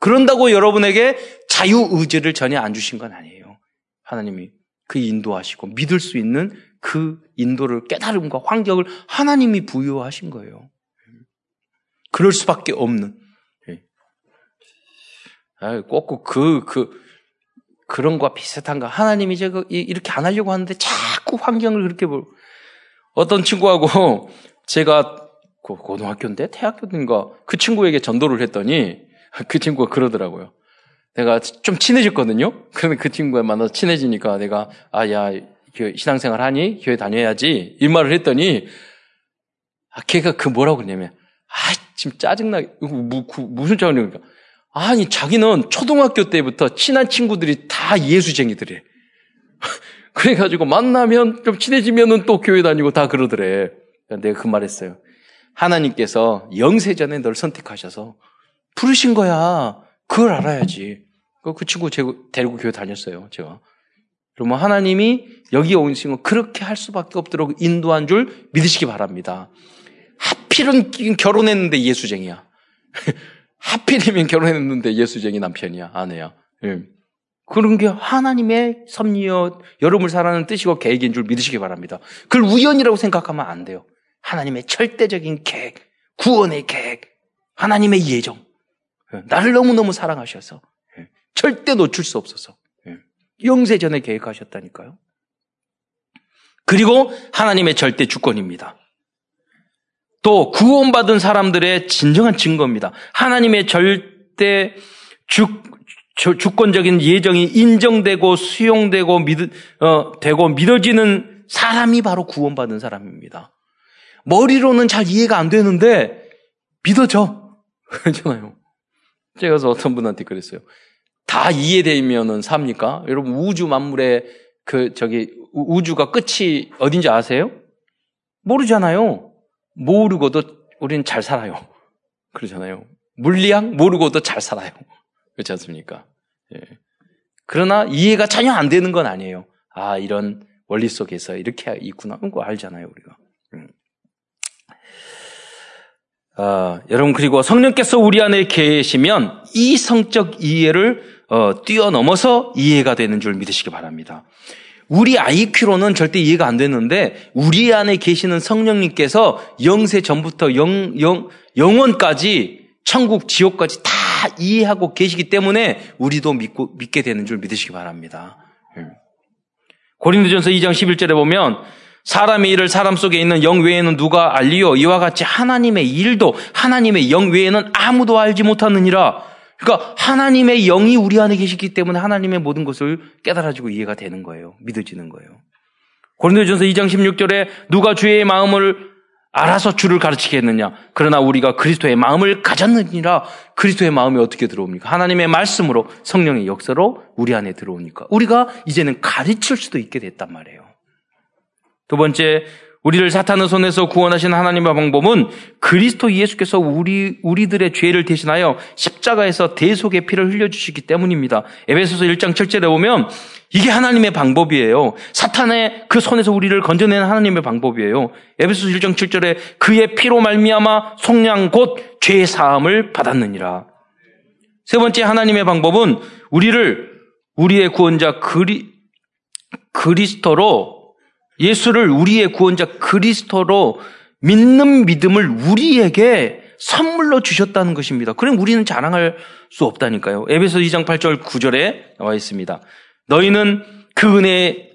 그런다고 여러분에게 자유의지를 전혀 안 주신 건 아니에요. 하나님이 그 인도하시고 믿을 수 있는 그 인도를, 깨달음과 환경을 하나님이 부여하신 거예요. 그럴 수밖에 없는. 꼭 그, 그, 그런 거와 비슷한가. 하나님이 제가 이렇게 안 하려고 하는데 자꾸 환경을 그렇게 볼. 어떤 친구하고 제가 고등학교인데 대학교인가 그 친구에게 전도를 했더니 그 친구가 그러더라고요. 내가 좀 친해졌거든요. 그러면 그 친구가 만나서 친해지니까 내가, 아, 야, 신앙생활 하니? 교회 다녀야지. 이 말을 했더니, 아, 걔가 그 뭐라고 그러냐면, 아, 지금 짜증나게, 무, 무슨 짜증나니까. 아니, 자기는 초등학교 때부터 친한 친구들이 다 예수쟁이들이래. 그래가지고 만나면, 좀 친해지면은 또 교회 다니고 다 그러더래. 내가 그 말 했어요. 하나님께서 영세전에 널 선택하셔서 부르신 거야. 그걸 알아야지. 그 친구 데리고 교회 다녔어요, 제가. 그러면 하나님이 여기에 오신 건 그렇게 할 수밖에 없도록 인도한 줄 믿으시기 바랍니다. 하필은 결혼했는데 예수쟁이야. 하필이면 결혼했는데 예수쟁이 남편이야, 아내야. 예. 그런 게 하나님의 섭리여 여러분을 사랑하는 뜻이고 계획인 줄 믿으시기 바랍니다. 그걸 우연이라고 생각하면 안 돼요. 하나님의 절대적인 계획, 구원의 계획, 하나님의 예정. 나를 너무너무 사랑하셔서 절대 놓칠 수 없어서 영세전에 계획하셨다니까요. 그리고 하나님의 절대 주권입니다. 또 구원받은 사람들의 진정한 증거입니다. 하나님의 절대 주, 주, 주권적인 예정이 인정되고 수용되고 믿, 어, 되고 믿어지는 사람이 바로 구원받은 사람입니다. 머리로는 잘 이해가 안 되는데 믿어져. 그렇잖아요. 제가 가서 어떤 분한테 그랬어요. 다 이해되면은 삽니까? 여러분 우주 만물의 그 저기 우주가 끝이 어딘지 아세요? 모르잖아요. 모르고도 우리는 잘 살아요. 그러잖아요. 물리학 모르고도 잘 살아요. 그렇지 않습니까? 예. 그러나 이해가 전혀 안 되는 건 아니에요. 아, 이런 원리 속에서 이렇게 있구나. 그거 알잖아요, 우리가. 음. 어, 여러분 그리고 성령께서 우리 안에 계시면 이 성적 이해를 어, 뛰어넘어서 이해가 되는 줄 믿으시기 바랍니다. 우리 아이큐로는 절대 이해가 안 되는데 우리 안에 계시는 성령님께서 영세 전부터 영, 영, 영원까지 천국 지옥까지 다 이해하고 계시기 때문에 우리도 믿고, 믿게 되는 줄 믿으시기 바랍니다. 고린도전서 이 장 십일 절에 보면 사람의 일을 사람 속에 있는 영 외에는 누가 알리요? 이와 같이 하나님의 일도 하나님의 영 외에는 아무도 알지 못하느니라. 그러니까 하나님의 영이 우리 안에 계시기 때문에 하나님의 모든 것을 깨달아지고 이해가 되는 거예요. 믿어지는 거예요. 고린도전서 이 장 십육 절에 누가 주의 마음을 알아서 주를 가르치겠느냐. 그러나 우리가 그리스도의 마음을 가졌느니라. 그리스도의 마음이 어떻게 들어옵니까? 하나님의 말씀으로, 성령의 역사로 우리 안에 들어오니까 우리가 이제는 가르칠 수도 있게 됐단 말이에요. 두 번째, 우리를 사탄의 손에서 구원하신 하나님의 방법은 그리스도 예수께서 우리, 우리들의 죄를 대신하여 십자가에서 대속의 피를 흘려주시기 때문입니다. 에베소서 일 장 칠 절에 보면 이게 하나님의 방법이에요. 사탄의 그 손에서 우리를 건져내는 하나님의 방법이에요. 에베소서 일 장 칠 절에 그의 피로 말미암아 속량 곧 죄 사함을 받았느니라. 세 번째 하나님의 방법은 우리를 우리의 구원자 그리, 그리스도로 예수를 우리의 구원자 그리스도로 믿는 믿음을 우리에게 선물로 주셨다는 것입니다. 그럼 우리는 자랑할 수 없다니까요. 에베소 이 장 팔 절 구 절에 나와 있습니다. 너희는 그 은혜에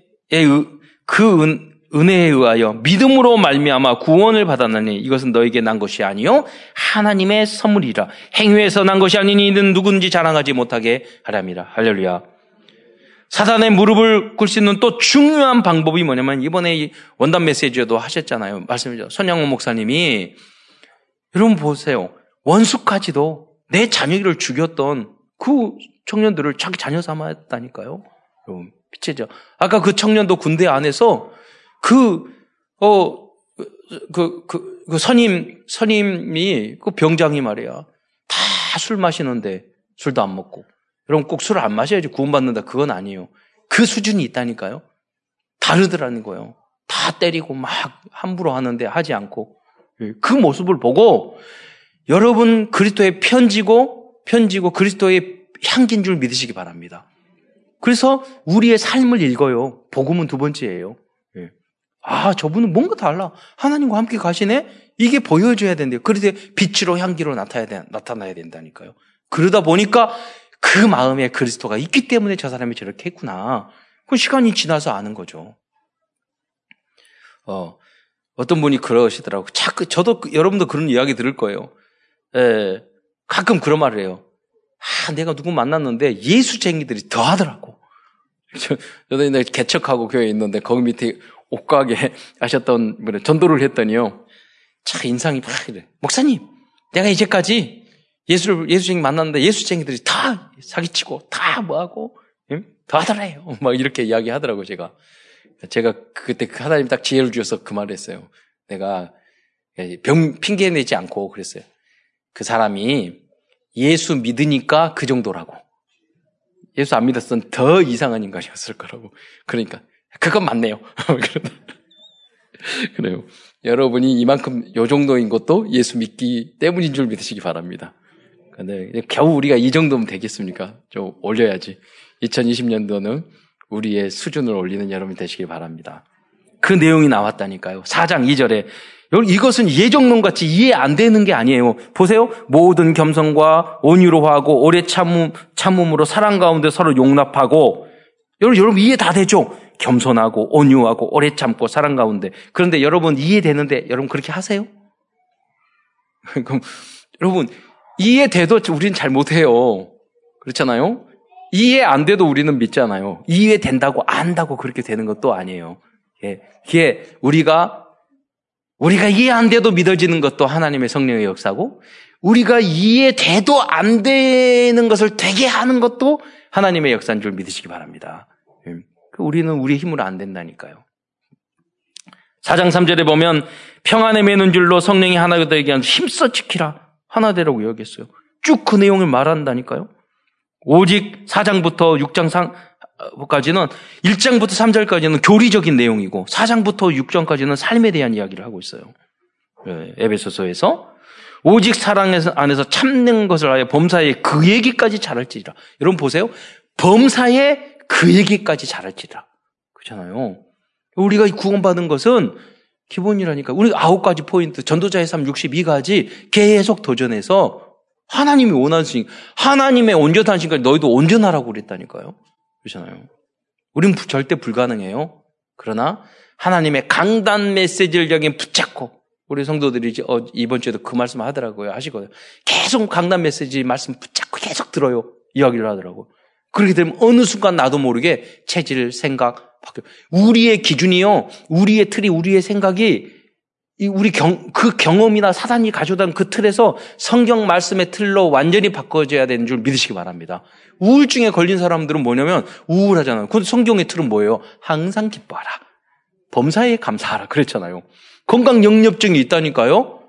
그 은, 은혜에 의하여 믿음으로 말미암아 구원을 받았나니 이것은 너희에게 난 것이 아니요 하나님의 선물이라. 행위에서 난 것이 아니니 이는 누군지 자랑하지 못하게 하랍니다. 할렐루야. 사단의 무릎을 꿇을 수 있는 또 중요한 방법이 뭐냐면 이번에 원단 메시지에도 하셨잖아요. 말씀이죠. 손양호 목사님이 여러분 보세요. 원수까지도 내 자녀를 죽였던 그 청년들을 자기 자녀 삼았다니까요. 여러분 빛이죠. 아까 그 청년도 군대 안에서 그 어 그 그 그 선임 선임이 그 병장이 말이야. 다 술 마시는데 술도 안 먹고. 여러분 꼭 술을 안 마셔야지 구원받는다. 그건 아니에요. 그 수준이 있다니까요. 다르더라는 거예요. 다 때리고 막 함부로 하는데 하지 않고. 그 모습을 보고 여러분 그리스도의 편지고 편지고 그리스도의 향기인 줄 믿으시기 바랍니다. 그래서 우리의 삶을 읽어요. 복음은 두 번째예요. 아 저분은 뭔가 달라. 하나님과 함께 가시네. 이게 보여줘야 된대요. 그래서 빛으로 향기로 나타나야 된다니까요. 그러다 보니까 그 마음에 그리스도가 있기 때문에 저 사람이 저렇게 했구나. 그 시간이 지나서 아는 거죠. 어, 어떤 분이 그러시더라고. 자꾸, 저도, 여러분도 그런 이야기 들을 거예요. 에, 가끔 그런 말을 해요. 아, 내가 누구 만났는데 예수쟁이들이 더 하더라고. 저, 저도 옛날에 개척하고 교회에 있는데 거기 밑에 옷가게 하셨던, 분이 전도를 했더니요. 참 인상이 팍 이래. 목사님, 내가 이제까지 예수를, 예수쟁이 만났는데 예수쟁이들이 다 사기치고, 다 뭐하고, 다 하더래요. 막 이렇게 이야기 하더라고요, 제가. 제가 그때 하나님 딱 지혜를 주셔서 그 말을 했어요. 내가 병, 핑계 내지 않고 그랬어요. 그 사람이 예수 믿으니까 그 정도라고. 예수 안 믿었으면 더 이상한 인간이었을 거라고. 그러니까, 그건 맞네요. 그래요. 여러분이 이만큼 요 정도인 것도 예수 믿기 때문인 줄 믿으시기 바랍니다. 네, 겨우 우리가 이 정도면 되겠습니까? 좀 올려야지. 이천이십 년도는 우리의 수준을 올리는 여러분이 되시길 바랍니다. 그 내용이 나왔다니까요. 사 장 이 절에 이것은 예정론같이 이해 안 되는 게 아니에요. 보세요. 모든 겸손과 온유로 하고 오래 참음, 참음으로 사랑 가운데 서로 용납하고 여러분, 여러분 이해 다 되죠? 겸손하고 온유하고 오래 참고 사랑 가운데. 그런데 여러분 이해되는데 여러분 그렇게 하세요? 그럼 여러분 이해돼도 우리는 잘 못해요. 그렇잖아요? 이해 안 돼도 우리는 믿잖아요. 이해된다고 안다고 그렇게 되는 것도 아니에요. 예. 이게 우리가 우리가 이해 안 돼도 믿어지는 것도 하나님의 성령의 역사고 우리가 이해돼도 안 되는 것을 되게 하는 것도 하나님의 역사인 줄 믿으시기 바랍니다. 예. 우리는 우리의 힘으로 안 된다니까요. 사 장 삼 절에 보면 평안에 매는 줄로 성령이 하나가 되게 하는 힘써 지키라. 하나 되라고 이야기했어요. 쭉 그 내용을 말한다니까요. 오직 사 장부터 육 장까지는 일 장부터 삼 절까지는 교리적인 내용이고 사 장부터 육 장까지는 삶에 대한 이야기를 하고 있어요. 예, 에베소서에서 오직 사랑 안에서 참는 것을 하여 범사에 그 얘기까지 잘할지라. 여러분 보세요. 범사에 그 얘기까지 잘할지라. 그렇잖아요. 우리가 구원받은 것은 기본이라니까. 우리 아홉 가지 포인트, 전도자의 삶 육십이 가지 계속 도전해서 하나님이 원하신, 하나님의 온전한 신까지 너희도 온전하라고 그랬다니까요. 그렇잖아요. 우린 절대 불가능해요. 그러나 하나님의 강단 메시지를 여긴 붙잡고 우리 성도들이 이제 어, 이번 주에도 그 말씀 하더라고요. 하시거든요. 계속 강단 메시지 말씀 붙잡고 계속 들어요. 이야기를 하더라고요. 그렇게 되면 어느 순간 나도 모르게 체질, 생각, 우리의 기준이요, 우리의 틀이, 우리의 생각이 우리 경, 그 경험이나 사단이 가져온 그 틀에서 성경 말씀의 틀로 완전히 바꿔져야 되는 줄 믿으시기 바랍니다. 우울증에 걸린 사람들은 뭐냐면 우울하잖아요. 근데 성경의 틀은 뭐예요? 항상 기뻐하라, 범사에 감사하라 그랬잖아요. 건강 염려증이 있다니까요.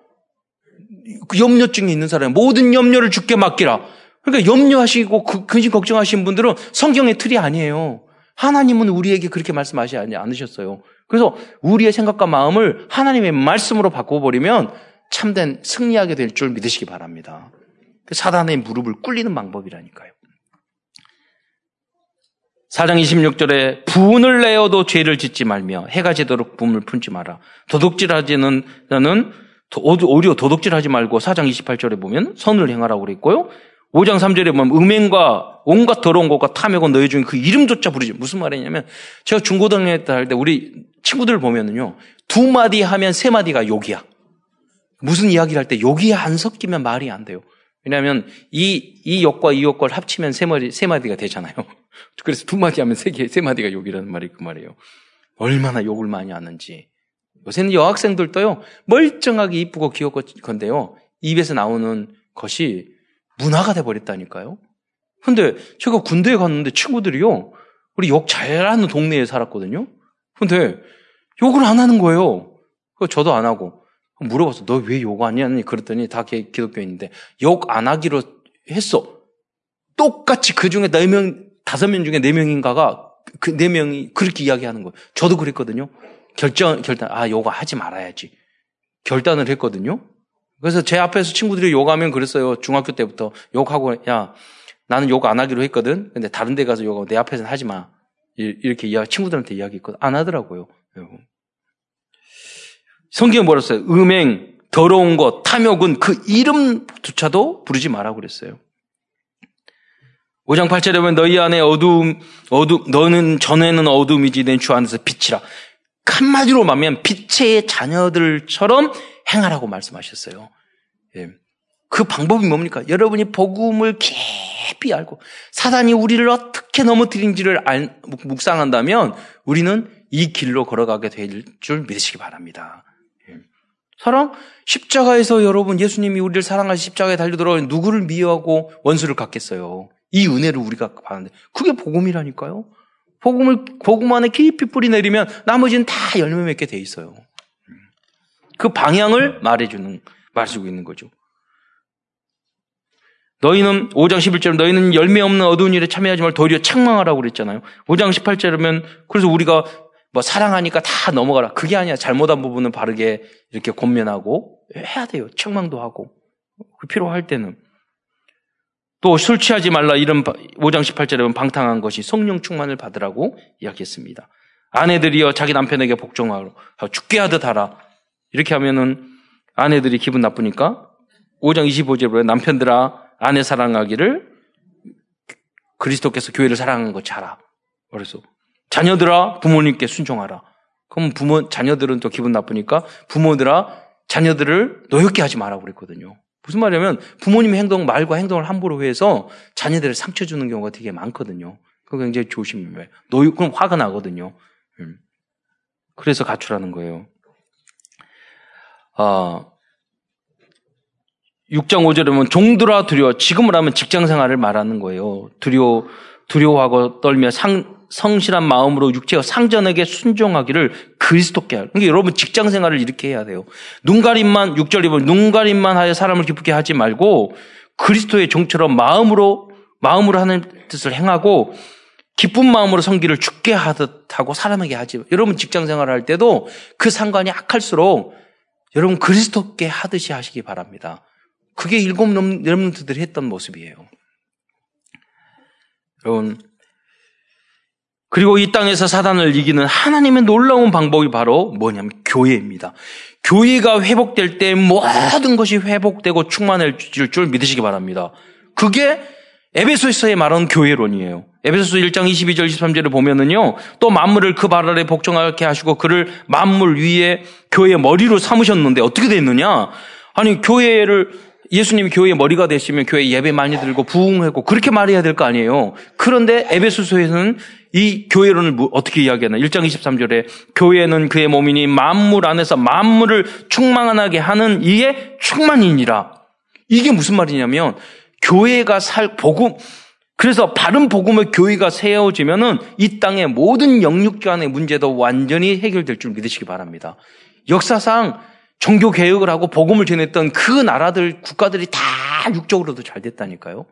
염려증이 있는 사람이 모든 염려를 주께 맡기라. 그러니까 염려하시고 근심 걱정하시는 분들은 성경의 틀이 아니에요. 하나님은 우리에게 그렇게 말씀하시지 않으셨어요. 그래서 우리의 생각과 마음을 하나님의 말씀으로 바꿔버리면 참된 승리하게 될 줄 믿으시기 바랍니다. 사단의 무릎을 꿇리는 방법이라니까요. 사 장 이십육 절에 분을 내어도 죄를 짓지 말며 해가 지도록 분을 품지 마라. 도둑질하지는 자는 오히려 도둑질하지 말고 사 장 이십팔 절에 보면 선을 행하라고 그랬고요. 오 장 삼 절에 보면 음행과 온갖 더러운 것과 탐욕은 너희 중에 그 이름조차 부르지. 무슨 말이냐면 제가 중고등학교 때 할 때 우리 친구들 보면은요 두 마디 하면 세 마디가 욕이야. 무슨 이야기를 할 때 욕이 안 섞이면 말이 안 돼요. 왜냐하면 이, 이 욕과 이 욕과를 합치면 세 마디, 세 마디가 되잖아요. 그래서 두 마디 하면 세 개, 세 마디가 욕이라는 말이 그 말이에요. 얼마나 욕을 많이 하는지. 요새는 여학생들도요, 멀쩡하게 이쁘고 귀엽고 건데요, 입에서 나오는 것이 문화가 돼버렸다니까요. 근데 제가 군대에 갔는데 친구들이요, 우리 욕 잘하는 동네에 살았거든요. 근데 욕을 안 하는 거예요. 저도 안 하고. 물어봤어. 너 왜 욕 안 하니? 그랬더니 다 기독교인인데 욕 안 하기로 했어. 똑같이 그 중에 네 명, 다섯 명 중에 네 명인가가 그 네 명이 그렇게 이야기하는 거예요. 저도 그랬거든요. 결정 결단 아 욕 하지 말아야지 결단을 했거든요. 그래서 제 앞에서 친구들이 욕하면 그랬어요. 중학교 때부터 욕하고 야 나는 욕 안 하기로 했거든. 근데 다른 데 가서 욕하고 내 앞에서는 하지 마. 이렇게 이야기, 친구들한테 이야기했거든. 안 하더라고요. 성경에 뭐라고 했어요? 음행, 더러운 것, 탐욕은 그 이름조차도 부르지 마라 그랬어요. 오 장 팔 절에 보면 너희 안에 어두움, 어두, 너는 전에는 어둠이지 내 주 안에서 빛이라. 한마디로 말하면 빛의 자녀들처럼 행하라고 말씀하셨어요. 예. 그 방법이 뭡니까? 여러분이 복음을 깊이 알고 사단이 우리를 어떻게 넘어뜨린지를 알, 묵상한다면 우리는 이 길로 걸어가게 될 줄 믿으시기 바랍니다. 예. 사랑? 십자가에서 여러분 예수님이 우리를 사랑하시 십자가에 달려들어 누구를 미워하고 원수를 갚겠어요. 이 은혜를 우리가 받는데 그게 복음이라니까요. 복음을 복음 안에 깊이 뿌리 내리면 나머지는 다 열매 맺게 돼 있어요. 그 방향을 말해주는 말해주고 있는 거죠. 너희는 오 장 십일 절에 너희는 열매 없는 어두운 일에 참여하지 말고 도리어 책망하라고 그랬잖아요. 오 장 십팔 절이면 그래서 우리가 뭐 사랑하니까 다 넘어가라. 그게 아니야. 잘못한 부분은 바르게 이렇게 권면하고 해야 돼요. 책망도 하고 필요할 때는. 또 술 취하지 말라. 이런 오 장 십팔 절에 보면 방탕한 것이 성령 충만을 받으라고 이야기했습니다. 아내들이여 자기 남편에게 복종하라. 죽게 하듯 하라. 이렇게 하면은 아내들이 기분 나쁘니까 오 장 이십오 절에 보면 남편들아 아내 사랑하기를 그리스도께서 교회를 사랑한 것 자라. 그래서 자녀들아 부모님께 순종하라. 그럼 부모 자녀들은 또 기분 나쁘니까 부모들아 자녀들을 노엽게 하지 마라 그랬거든요. 무슨 말이냐면 부모님의 행동 말과 행동을 함부로 해서 자녀들을 상처 주는 경우가 되게 많거든요. 그거 굉장히 조심해요. 노 그럼 화가 나거든요. 그래서 가출하는 거예요. 아. 육 장 오 절에 보면 종들아 두려워. 지금을 하면 직장생활을 말하는 거예요. 두려워, 두려워하고 떨며 상, 성실한 마음으로 육체와 상전에게 순종하기를 그리스도께 하라. 그러니까 여러분 직장생활을 이렇게 해야 돼요. 눈가림만, 육 절에 보면 눈가림만 하여 사람을 기쁘게 하지 말고 그리스도의 종처럼 마음으로, 마음으로 하는 뜻을 행하고 기쁜 마음으로 성기를 죽게 하듯 하고 사람에게 하지. 여러분 직장생활을 할 때도 그 상관이 악할수록 여러분 그리스도께 하듯이 하시기 바랍니다. 그게 일곱 렘넌트들이 했던 모습이에요. 여러분, 그리고 이 땅에서 사단을 이기는 하나님의 놀라운 방법이 바로 뭐냐면 교회입니다. 교회가 회복될 때 모든 것이 회복되고 충만해질 줄 믿으시기 바랍니다. 그게 에베소서에 말하는 교회론이에요. 에베소서 일 장 이십이 절 이십삼 절을 보면은요, 또 만물을 그 발 아래 복종하게 하시고 그를 만물 위에 교회의 머리로 삼으셨는데 어떻게 됐느냐? 아니, 교회를 예수님이 교회의 머리가 되시면 교회 예배 많이 들고 부흥했고 그렇게 말해야 될 거 아니에요. 그런데 에베소서에서는 이 교회론을 어떻게 이야기하나. 일 장 이십삼 절에 교회는 그의 몸이니 만물 안에서 만물을 충만하게 하는 이의 충만이니라. 이게 무슨 말이냐면 교회가 살 복음 그래서 바른 복음의 교회가 세워지면은 이 땅의 모든 영육간의 문제도 완전히 해결될 줄 믿으시기 바랍니다. 역사상 종교 개혁을 하고 복음을 전했던 그 나라들, 국가들이 다 육적으로도 잘 됐다니까요.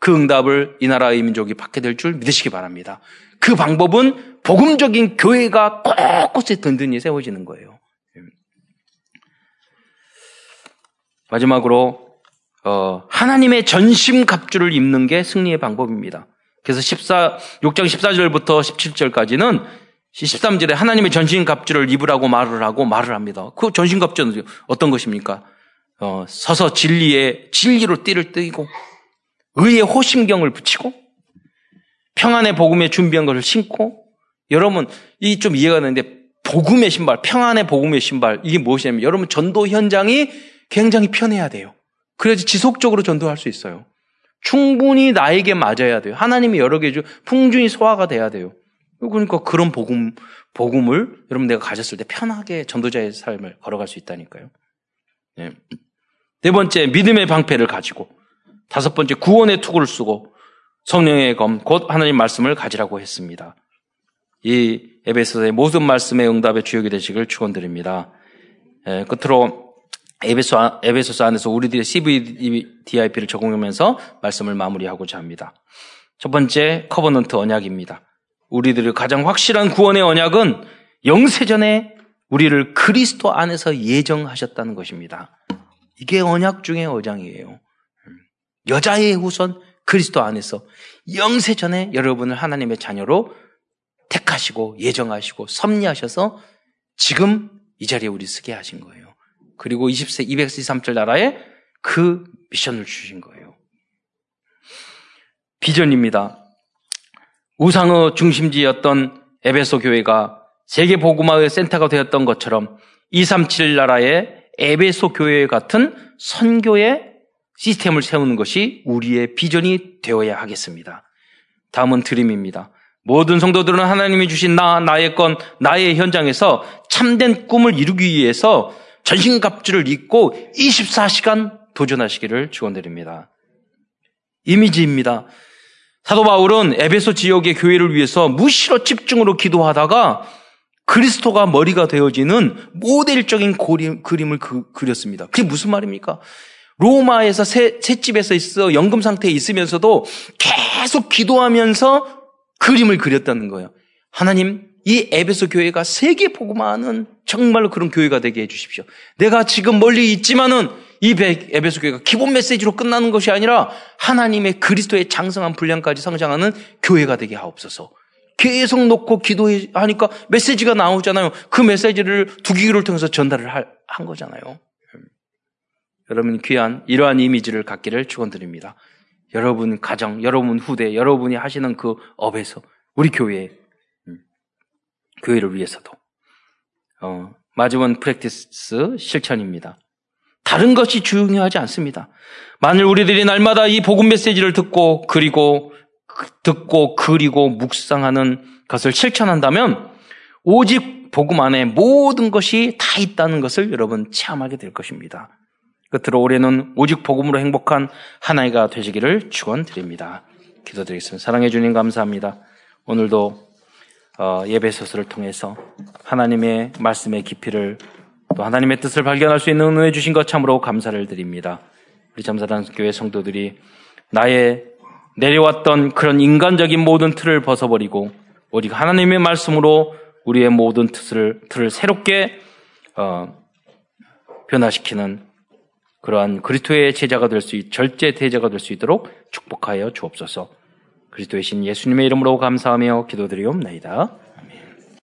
그 응답을 이 나라의 민족이 받게 될 줄 믿으시기 바랍니다. 그 방법은 복음적인 교회가 곳곳에 든든히 세워지는 거예요. 마지막으로 어, 하나님의 전심갑주를 입는 게 승리의 방법입니다. 그래서 십사, 육 장 십사 절부터 십칠 절까지는 십삼 절에 하나님의 전심갑주를 입으라고 말을 하고 말을 합니다. 그 전심갑주는 어떤 것입니까? 어, 서서 진리에, 진리로 띠를 띠고 의의 호심경을 붙이고 평안의 복음에 준비한 것을 신고. 여러분, 이 좀 이해가 되는데 복음의 신발, 평안의 복음의 신발, 이게 무엇이냐면 여러분 전도 현장이 굉장히 편해야 돼요. 그래야지 지속적으로 전도할 수 있어요. 충분히 나에게 맞아야 돼요. 하나님이 여러 개 주 풍준히 소화가 돼야 돼요. 그러니까 그런 복음, 복음을 여러분 내가 가졌을 때 편하게 전도자의 삶을 걸어갈 수 있다니까요. 네, 네 번째, 믿음의 방패를 가지고. 다섯 번째, 구원의 투구를 쓰고 성령의 검, 곧 하나님 말씀을 가지라고 했습니다. 이 에베소서의 모든 말씀의 응답의 주역이 되시길 축원드립니다. 예, 끝으로 에베소, 에베소서 안에서 우리들의 씨브이디아이피를 적용하면서 말씀을 마무리하고자 합니다. 첫 번째, 커버넌트 언약입니다. 우리들의 가장 확실한 구원의 언약은 영세전에 우리를 그리스도 안에서 예정하셨다는 것입니다. 이게 언약 중의 언약이에요. 여자의 후손 그리스도 안에서 영세전에 여러분을 하나님의 자녀로 택하시고 예정하시고 섭리하셔서 지금 이 자리에 우리 쓰게 하신 거예요. 그리고 이십 세 이백십삼 절 나라에 그 미션을 주신 거예요. 비전입니다. 우상의 중심지였던 에베소 교회가 세계 복음화의 센터가 되었던 것처럼 이백삼십칠 나라의 에베소 교회 같은 선교의 시스템을 세우는 것이 우리의 비전이 되어야 하겠습니다. 다음은 드림입니다. 모든 성도들은 하나님이 주신 나, 나의 건, 나의 현장에서 참된 꿈을 이루기 위해서 전신갑주를 입고 이십사 시간 도전하시기를 축원드립니다. 이미지입니다. 사도 바울은 에베소 지역의 교회를 위해서 무시로 집중으로 기도하다가 그리스도가 머리가 되어지는 모델적인 고림, 그림을 그, 그렸습니다. 그게 무슨 말입니까? 로마에서 새, 새집에서 있어 연금 상태에 있으면서도 계속 기도하면서 그림을 그렸다는 거예요. 하나님, 이 에베소 교회가 세계 복음화하는 정말로 그런 교회가 되게 해주십시오. 내가 지금 멀리 있지만은 이 에베소 교회가 기본 메시지로 끝나는 것이 아니라 하나님의 그리스도의 장성한 분량까지 성장하는 교회가 되게 하옵소서. 계속 놓고 기도하니까 메시지가 나오잖아요. 그 메시지를 두기교를 통해서 전달을 한 거잖아요. 여러분 귀한 이러한 이미지를 갖기를 축원드립니다. 여러분 가정, 여러분 후대, 여러분이 하시는 그 업에서 우리 교회, 교회를 위해서도 어, 마지막 프랙티스 실천입니다. 다른 것이 중요하지 않습니다. 만일 우리들이 날마다 이 복음 메시지를 듣고 그리고 듣고 그리고 묵상하는 것을 실천한다면 오직 복음 안에 모든 것이 다 있다는 것을 여러분 체험하게 될 것입니다. 끝으로 올해는 오직 복음으로 행복한 한 해가 되시기를 축원드립니다. 기도드리겠습니다. 사랑해 주님 감사합니다. 오늘도 예배소서를 통해서 하나님의 말씀의 깊이를 또 하나님의 뜻을 발견할 수 있는 은혜 주신 것 참으로 감사를 드립니다. 우리 참사랑교회 성도들이 나의 내려왔던 그런 인간적인 모든 틀을 벗어버리고 오직 하나님의 말씀으로 우리의 모든 뜻을, 틀을 새롭게 어, 변화시키는 그러한 그리스도의 제자가 될 수 있, 절제 제자가 될 수 있도록 축복하여 주옵소서. 그리스도의 신 예수님의 이름으로 감사하며 기도드리옵나이다.